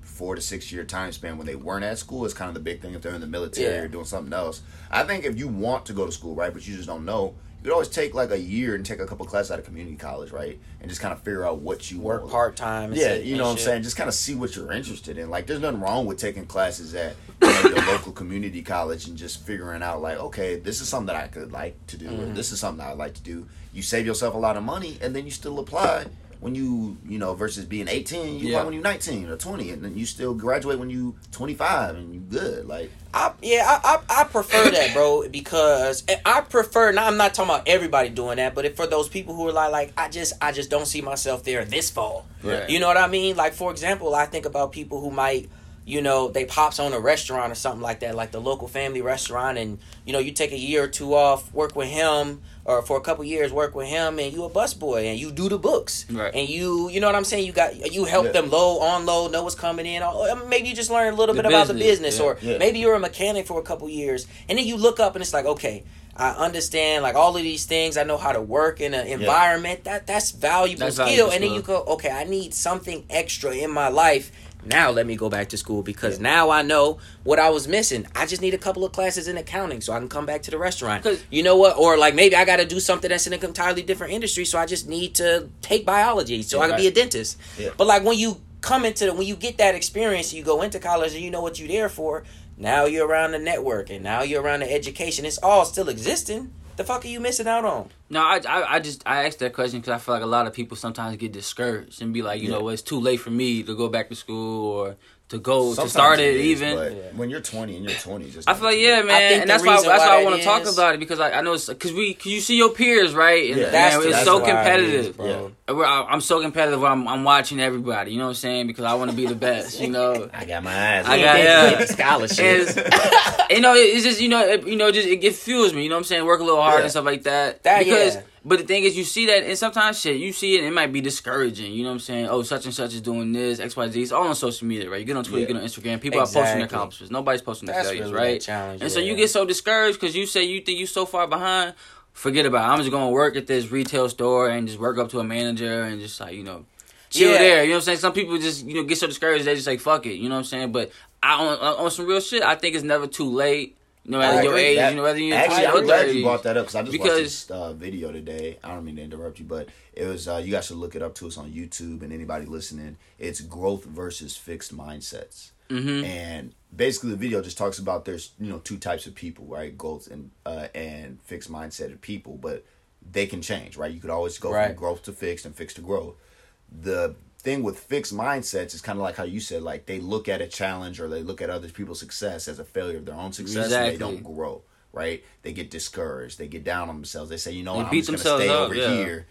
4 to 6 year time span when they weren't at school is kind of the big thing if they're in the military or doing something else. I think if you want to go to school, right, but you just don't know... You could always take like a year and take a couple classes out of community college, right? And just kind of figure out what you work part time. Yeah, you know what I'm saying. Just kind of see what you're interested in. Like, there's nothing wrong with taking classes at the local community college and just figuring out like, okay, this is something that I could like to do, or this is something I would like to do. You save yourself a lot of money, and then you still apply when you versus being 18, you apply when you're 19 or 20, and then you still graduate when you 25 and you good. Like, I prefer that, bro, because I prefer. Now, I'm not talking about everybody doing that, but if for those people who are like I just don't see myself there this fall. Right. You know what I mean? Like, for example, I think about people who might, they pops on a restaurant or something like that, like the local family restaurant, and you take a year or two off, work with him. Or for a couple years, work with him, and you a busboy, and you do the books, right. And you know what I'm saying. You help them load, unload, know what's coming in. Or maybe you just learn a little bit about the business, or maybe you're a mechanic for a couple years, and then you look up and it's like, okay, I understand like all of these things. I know how to work in an environment that's valuable skill. And then you go, okay, I need something extra in my life. Now let me go back to school because now I know what I was missing. I just need a couple of classes in accounting so I can come back to the restaurant. You know what? Or like maybe I got to do something that's in an entirely different industry, so I just need to take biology so I can be a dentist. Yeah. But like when you get that experience, you go into college and you know what you're there for. Now you're around the network and now you're around the education. It's all still existing. The fuck are you missing out on? No, I asked that question because I feel like a lot of people sometimes get discouraged and be like, you know, well, it's too late for me to go back to school or to go sometimes to start it even. When you're 20 and you're 20, just I feel like man, and that's why I want to talk about it because I know it's because you see your peers, right? And it's so competitive. I'm so competitive. I'm watching everybody. You know what I'm saying? Because I want to be the best. I got my eyes. I got scholarship. It's just it fuels me. You know what I'm saying? Work a little hard and stuff like that. But the thing is, you see that, and sometimes you see it, and it might be discouraging. You know what I'm saying? Oh, such and such is doing this, X, Y, Z. It's all on social media, right? You get on Twitter, you get on Instagram. People are posting their accomplishments. Nobody's posting their failures, really right? And so you get so discouraged because you say you think you're so far behind. Forget about it. I'm just going to work at this retail store and just work up to a manager and just like, chill there. You know what I'm saying? Some people just, get so discouraged, they just like, fuck it. You know what I'm saying? But on some real shit, I think it's never too late. No matter your age, whether you're 20 or 30. Actually, I'm glad you brought that up because I watched this video today. I don't mean to interrupt you, but it was you guys should look it up too. It's on YouTube, and anybody listening, it's growth versus fixed mindsets. Mm-hmm. And basically, the video just talks about there's two types of people, right? Growth and fixed mindset of people, but they can change, right? You could always go from growth to fixed and fixed to growth. The thing with fixed mindsets is kind of like how you said, like they look at a challenge or they look at other people's success as a failure of their own success, and they don't grow, right? They get discouraged, they get down on themselves, they say, I'm just gonna stay over here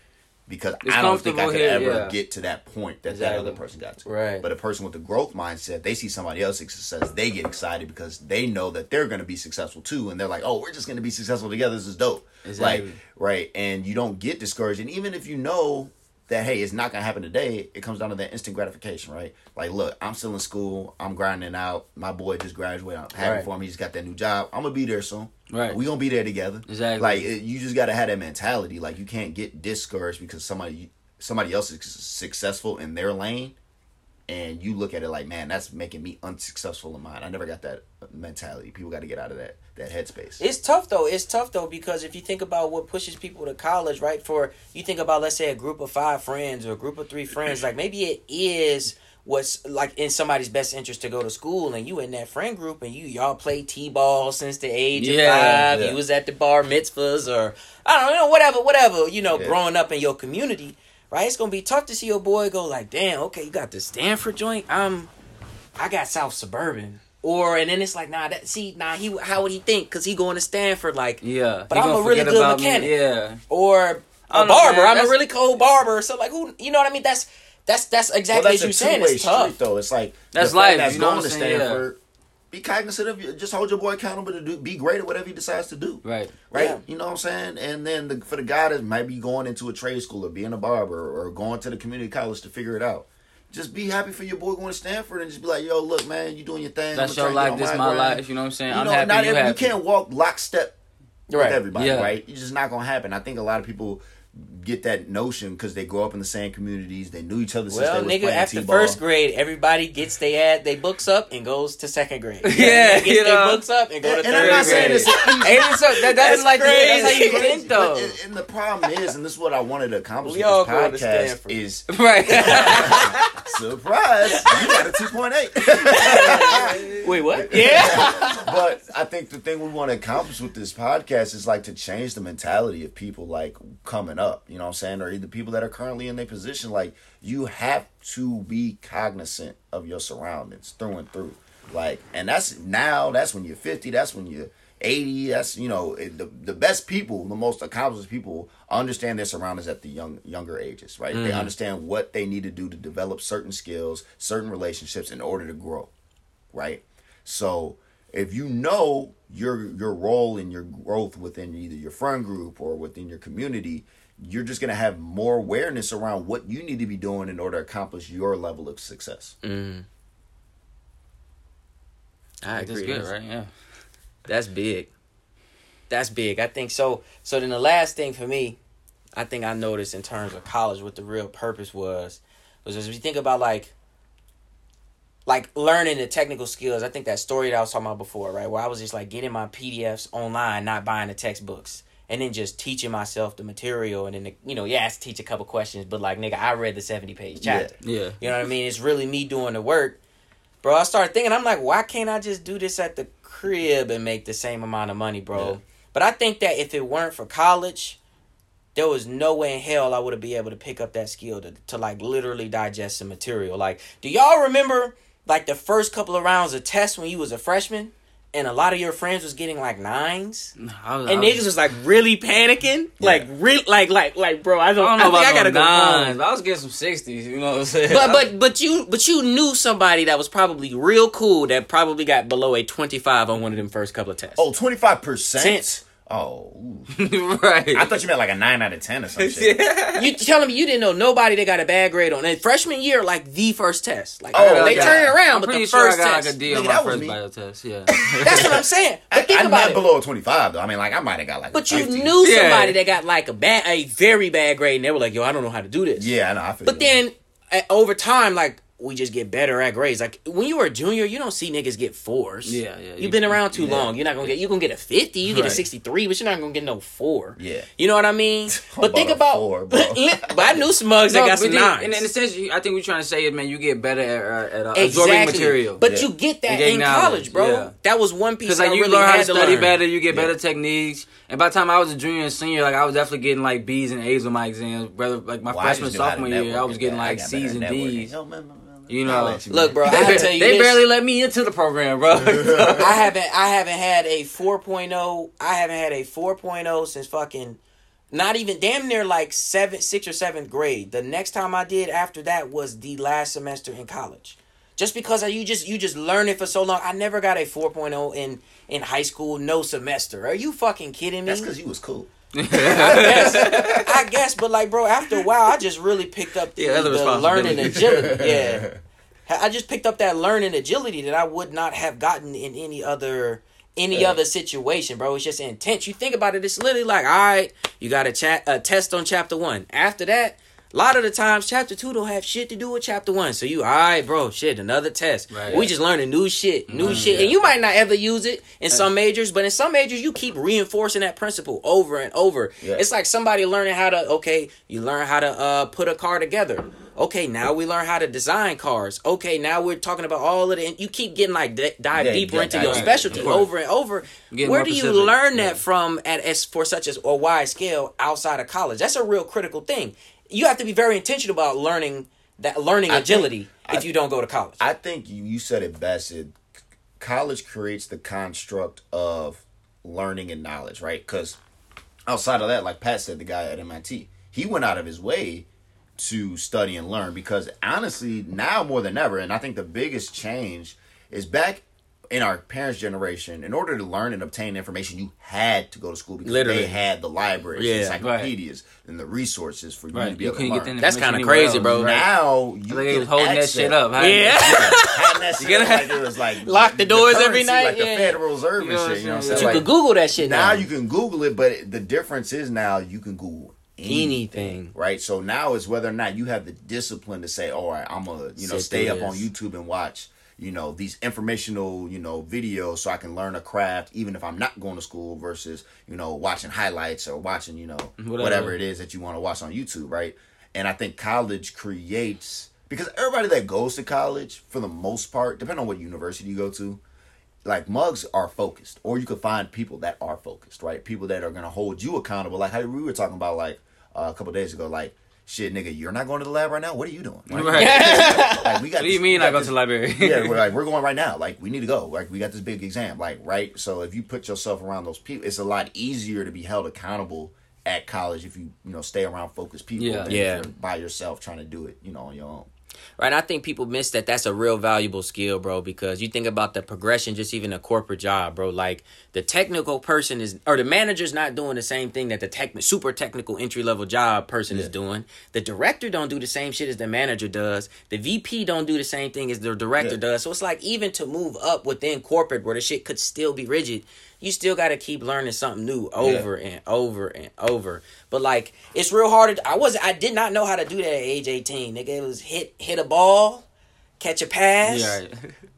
because it's I don't think I could ever get to that point that that other person got to. Right. But a person with a growth mindset, they see somebody else's success, they get excited because they know that they're going to be successful too. And they're like, oh, we're just going to be successful together. This is dope. Exactly. Like, right. And you don't get discouraged. And even if you know that, hey, it's not going to happen today, it comes down to that instant gratification, right? Like, look, I'm still in school. I'm grinding out. My boy just graduated. I'm happy for him. He just got that new job. I'm going to be there soon. Right. We're going to be there together. Exactly. Like, you just got to have that mentality. Like, you can't get discouraged because somebody else is successful in their lane, and you look at it like, man, that's making me unsuccessful in mine. I never got that mentality. People got to get out of that headspace. It's tough though because if you think about what pushes people to college, right? You think about, let's say, a group of 5 friends or a group of 3 friends, like maybe it is what's like in somebody's best interest to go to school, and you in that friend group and y'all play t-ball since the age of 5. You was at the bar mitzvahs or I don't know, whatever, growing up in your community, right? It's gonna be tough to see your boy go like, damn, okay, you got the Stanford joint, I got South Suburban. And then it's like, how would he think? Because he going to Stanford, but I'm a really good mechanic. Or a barber. I'm a really cold barber. So, who, you know what I mean? That's That's exactly well, that's as you saying. It's tough. Street, though. It's like that's life. That's you know going to Stanford. Yeah. Be cognizant of you. Just hold your boy accountable to do. Be great at whatever he decides to do. Right. Yeah. You know what I'm saying? And then for the guy that might be going into a trade school or being a barber or going to the community college to figure it out, just be happy for your boy going to Stanford and just be like, yo, look, man, you doing your thing. That's your life. This is my life. You know what I'm saying? You know, I'm happy. Not every, happy. You can't walk lockstep with everybody, right? It's just not gonna happen. I think a lot of people get that notion because they grow up in the same communities, they knew each other since they was playing after T-ball. First grade, everybody gets they books up and goes to second grade. Yeah, you know, their books up and go to third grade. And I'm not saying this. That's like crazy. That's how you think though. And the problem is, and this is what I wanted to accomplish with this podcast is surprise, you got a 2.8. Wait, what? Yeah. But I think the thing we want to accomplish with this podcast is like to change the mentality of people like coming up, you know what I'm saying, or either people that are currently in their position. Like, you have to be cognizant of your surroundings through and through. Like, and that's when you're 50, that's when you're 80, that's, you know, the best people, the most accomplished people understand their surroundings at the younger ages, right? Mm-hmm. They understand what they need to do to develop certain skills, certain relationships in order to grow, right? So if you know your role and your growth within either your friend group or within your community, you're just going to have more awareness around what you need to be doing in order to accomplish your level of success. Mm. I agree. That's good, right? Yeah. That's big. I think so. So then the last thing for me, I think I noticed in terms of college, what the real purpose was if you think about like learning the technical skills. I think that story that I was talking about before, right? Where I was just like getting my PDFs online, not buying the textbooks, and then just teaching myself the material. And then, I have to teach a couple questions, but like, nigga, I read the 70-page chapter. Yeah. You know what I mean? It's really me doing the work. Bro, I started thinking, I'm like, why can't I just do this at the crib and make the same amount of money, bro? Yeah. But I think that if it weren't for college, there was no way in hell I would have been able to pick up that skill to like literally digest some material. Like, do y'all remember like the first couple of rounds of tests when you was a freshman, and a lot of your friends was getting like 9s, and niggas was like really panicking, like bro, I don't know, I gotta go 9s. But I was getting some 60s, you know what I'm saying? But you knew somebody that was probably real cool that probably got below a 25 on one of them first couple of tests. Oh, 25%. Oh, right. I thought you meant like a 9 out of 10 or some shit. Yeah. You telling me you didn't know nobody that got a bad grade on it freshman year, like the first test. Like, oh, they turn it around, but the first test. I got like a D on my first bio test. Yeah, that's what I'm saying. But think about it. I'm not below 25 though. I mean, like I might have got like. But you knew somebody that got like a very bad grade, and they were like, "Yo, I don't know how to do this." Yeah, I know. I feel. But then over time, like. We just get better at grades. Like, when you were a junior, you don't see niggas get 4s. Yeah, yeah. You've been around too long. You're not going to get... You're going to get a 50. You get a 63, but you're not going to get no 4. Yeah. You know what I mean? But think about... 4, but I knew smugs that got some 9s. And in a sense, I think we're trying to say is, man, you get better at absorbing material. But you get that in college, bro. Yeah. That was one piece I really had to learn. Because, like, you learn how to study better. You get better techniques. And by the time I was a junior and senior, like, I was definitely getting, like, B's and A's with my exams. Rather, like, my freshman, sophomore year, I was getting, like, C's and D's. You know, look, bro, I tell you, they barely let me into the program, bro. I haven't had a 4.0. I haven't had a 4.0 since fucking not even damn near like 6th or 7th grade. The next time I did after that was the last semester in college. Just because you just learn it for so long. I never got a 4.0 in high school, no semester. Are you fucking kidding me? That's because you was cool. I guess, but like, bro, after a while, I just really picked up the learning agility. Yeah, I just picked up that learning agility that I would not have gotten in any other situation, bro. It's just intense. You think about it, it's literally like, all right, you got a test on chapter 1. After that, a lot of the times, chapter 2 don't have shit to do with chapter 1. So you, all right, bro, shit, another test. Right, we just learning new shit. Yeah. And you might not ever use it in some majors, but in some majors, you keep reinforcing that principle over and over. Yeah. It's like somebody learning how to, you learn how to put a car together. Okay, now we learn how to design cars. Okay, now we're talking about all of the... And you keep getting, like, dive deeper into your specialty over and over. Where do you learn that from for such as a wide scale outside of college? That's a real critical thing. You have to be very intentional about learning agility if you don't go to college. I think you said it best. College creates the construct of learning and knowledge, right? Because outside of that, like Pat said, the guy at MIT, he went out of his way to study and learn, because honestly, now more than ever, and I think the biggest change is back in our parents' generation, in order to learn and obtain information, you had to go to school because literally, they had the libraries, the encyclopedias, and the resources for you to be able to learn. That's kind of crazy, bro. Now, you can holding that shit up. Hiding that shit up. Like, it was like lock the doors currency, every night. Like the Federal Reserve and shit. You know what I'm saying? But you can Google that shit now. Now you can Google it, but the difference is now you can Google anything, right? So now it's whether or not you have the discipline to say, all right, I'm going to stay up on YouTube and watch, you know, these informational, you know, videos so I can learn a craft even if I'm not going to school, versus, you know, watching highlights or watching, you know, whatever it is that you want to watch on YouTube, right? And I think college creates, because everybody that goes to college, for the most part, depending on what university you go to, like mugs are focused, or you could find people that are focused, right? People that are going to hold you accountable. Like how we were talking about like a couple days ago, like, shit, nigga, you're not going to the lab right now? What are you doing? Like, like, we got what do you mean I go to the library? Yeah, we're like, we're going right now. Like, we need to go. Like, we got this big exam. Like, right? So if you put yourself around those people, it's a lot easier to be held accountable at college if you, you know, stay around focused people than if you're by yourself trying to do it, you know, on your own. Right, and I think people miss that. That's a real valuable skill, bro, because you think about the progression, just even a corporate job, bro. Like, the technical person is, or the manager's not doing the same thing that the super technical entry-level job person is doing. The director don't do the same shit as the manager does. The VP don't do the same thing as the director does. So it's like, even to move up within corporate where the shit could still be rigid, you still got to keep learning something new over and over and over. But, like, it's real hard. I did not know how to do that at age 18. Nigga, it was hit a ball, catch a pass,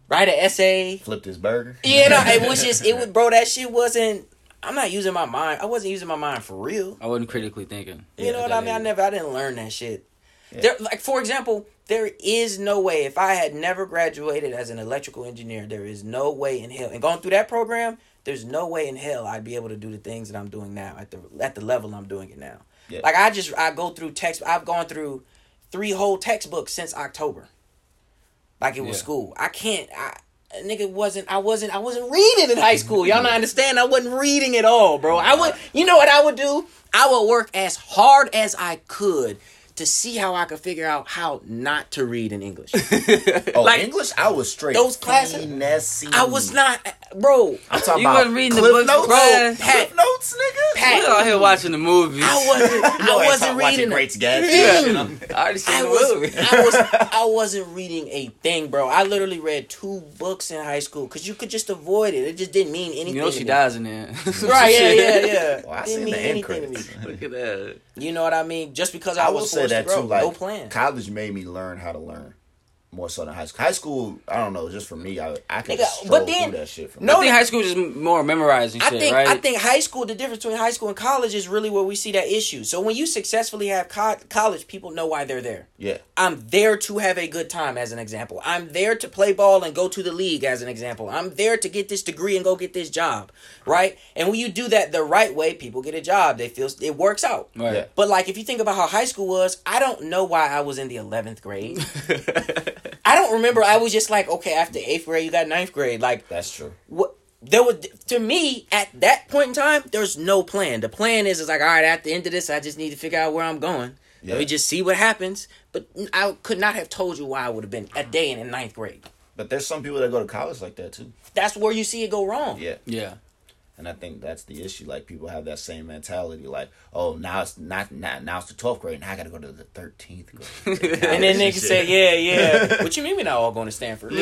write an essay. Flip this burger. Yeah, no, it was just, bro, that shit wasn't, I'm not using my mind. I wasn't using my mind for real. I wasn't critically thinking. You know what I mean? I didn't learn that shit. Yeah. There, like, for example, there is no way, if I had never graduated as an electrical engineer, there is no way in hell, and going through that program, there's no way in hell I'd be able to do the things that I'm doing now at the level I'm doing it now. Yeah. Like, I go through I've gone through 3 whole textbooks since October. Like, it was school. I wasn't reading in high school. Y'all not understand? I wasn't reading at all, bro. You know what I would do? I would work as hard as I could to see how I could figure out how not to read in English. English? I was straight. Those classes? Finessing. I was not, bro. I'm talking about reading the books, notes, bro. Cliff notes, nigga? Pat. We're out here watching the movies. I wasn't reading. Great I already seen the movie. I wasn't reading a thing, bro. I literally read 2 books in high school because you could just avoid it. It just didn't mean anything. You know she dies in there. Right, yeah. Well, I seen the end credits. Look at that. You know what I mean? Just because I was forced. That too, like, no plan. College made me learn how to learn more so than high school. High school, I don't know, just for me, I could stroll through that shit. I think high school is just more memorizing shit, right? I think high school, the difference between high school and college is really where we see that issue. So when you successfully have college, people know why they're there. Yeah. I'm there to have a good time, as an example. I'm there to play ball and go to the league, as an example. I'm there to get this degree and go get this job, right? And when you do that the right way, people get a job. They feel it works out. Right. Yeah. But, like, if you think about how high school was, I don't know why I was in the 11th grade. I don't remember. I was just like, okay, after 8th grade, you got 9th grade. Like, that's true. To me, at that point in time, there's no plan. The plan is like, all right, at the end of this, I just need to figure out where I'm going. Yeah. Let me just see what happens. But I could not have told you why I would have been a day in 9th grade. But there's some people that go to college like that, too. That's where you see it go wrong. Yeah. Yeah. And I think that's the issue. Like, people have that same mentality. Like, oh, now it's now it's the 12th grade, and I got to go to the 13th grade. And then niggas say, what you mean we're not all going to Stanford?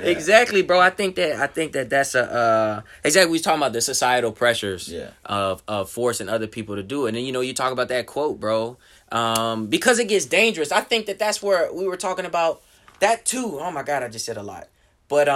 Exactly, bro. I think that that's a exactly. We was talking about the societal pressures of forcing other people to do it. And then, you know, you talk about that quote, bro, because it gets dangerous. I think that's where we were talking about that too. Oh my God, I just said a lot, but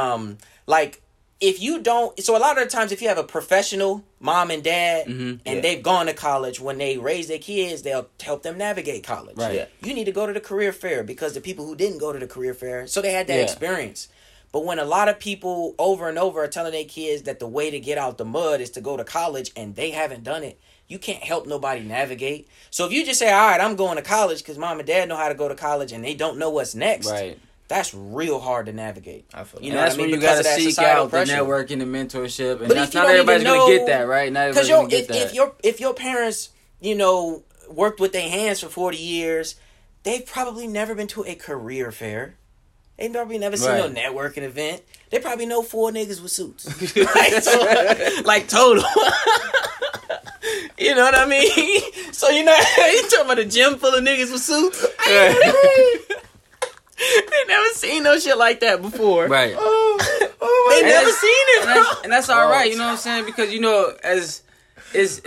like. If you don't, so a lot of the times, if you have a professional mom and dad, and they've gone to college, when they raise their kids, they'll help them navigate college. Right. Yeah. You need to go to the career fair, because the people who didn't go to the career fair, so they had that experience. But when a lot of people over and over are telling their kids that the way to get out the mud is to go to college, and they haven't done it, you can't help nobody navigate. So if you just say, all right, I'm going to college because mom and dad know how to go to college, and they don't know what's next. Right. That's real hard to navigate. I feel you know that's what I mean? When you got to seek out the network and the mentorship. And that's not everybody's going to get that, right? Not everybody's going to get that. If your parents, you know, worked with their hands for 40 years, they've probably never been to a career fair. They probably never seen no networking event. They probably know four niggas with suits. like total. You know what I mean? So you know, you talking about a gym full of niggas with suits? They never seen no shit like that before. Right. They never seen it, bro. And that's all right, you know what I'm saying? Because, you know, as... It's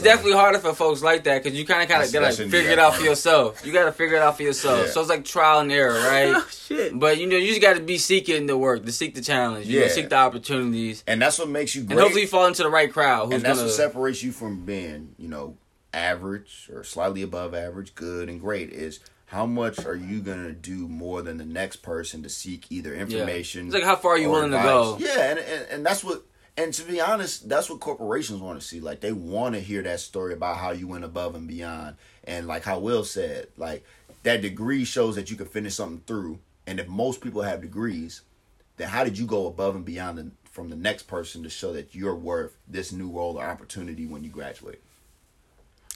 definitely harder for folks like that because you kind of gotta like figure it out for yourself. You gotta figure it out for yourself. Yeah. So it's like trial and error, right? Oh, shit. But you know you just gotta be seeking the work, to seek the challenge, you know, seek the opportunities, and that's what makes you great. And hopefully you fall into the right crowd. And that's what separates you from being, you know, average or slightly above average, good and great is. How much are you going to do more than the next person to seek either information? Yeah. It's like how far are you willing to go? Yeah, and that's what... And to be honest, that's what corporations want to see. Like, they want to hear that story about how you went above and beyond. And like how Will said, like, that degree shows that you can finish something through. And if most people have degrees, then how did you go above and beyond from the next person to show that you're worth this new role or opportunity when you graduate?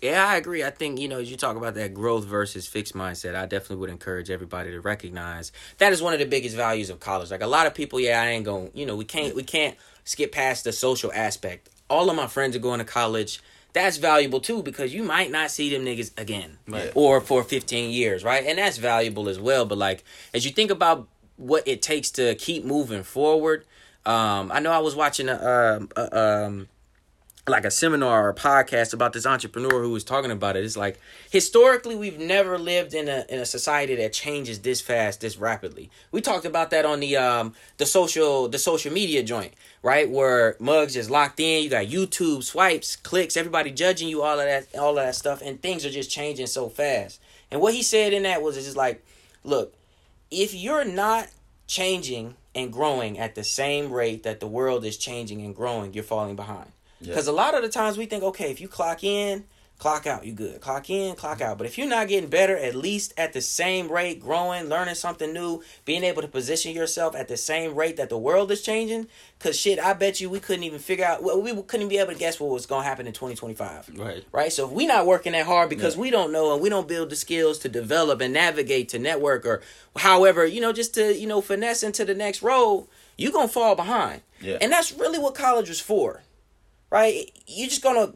Yeah, I agree. I think, you know, as you talk about that growth versus fixed mindset, I definitely would encourage everybody to recognize that is one of the biggest values of college. Like, a lot of people, I ain't going to, you know, we can't skip past the social aspect. All of my friends are going to college. That's valuable, too, because you might not see them niggas again or for 15 years, right? And that's valuable as well. But, like, as you think about what it takes to keep moving forward, I know I was watching a seminar or a podcast about this entrepreneur who was talking about it. It's like, historically, we've never lived in a society that changes this fast, this rapidly. We talked about that on the social media joint, right? Where mugs is locked in. You got YouTube, swipes, clicks, everybody judging you, all of that stuff. And things are just changing so fast. And what he said in that was just like, look, if you're not changing and growing at the same rate that the world is changing and growing, you're falling behind. Because a lot of the times we think, okay, if you clock in, clock out, you good. Clock in, clock out. But if you're not getting better, at least at the same rate, growing, learning something new, being able to position yourself at the same rate that the world is changing, because shit, I bet you we couldn't even figure out, we couldn't be able to guess what was going to happen in 2025. Right. Right? So if we're not working that hard because we don't know and we don't build the skills to develop and navigate to network or however, you know, just to, you know, finesse into the next role, you're going to fall behind. Yeah. And that's really what college was for. Right? You just got to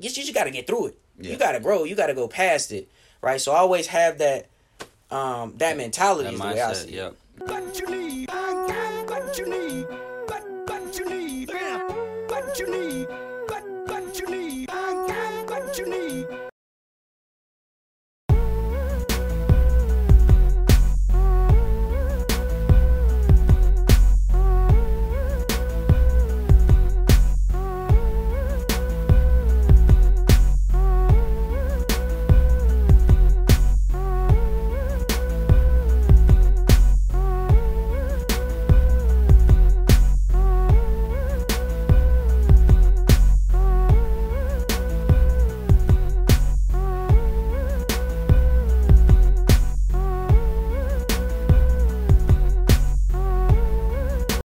get through it. Yeah. You got to grow. You got to go past it. Right? So I always have that mentality that is the way I see it. Yep.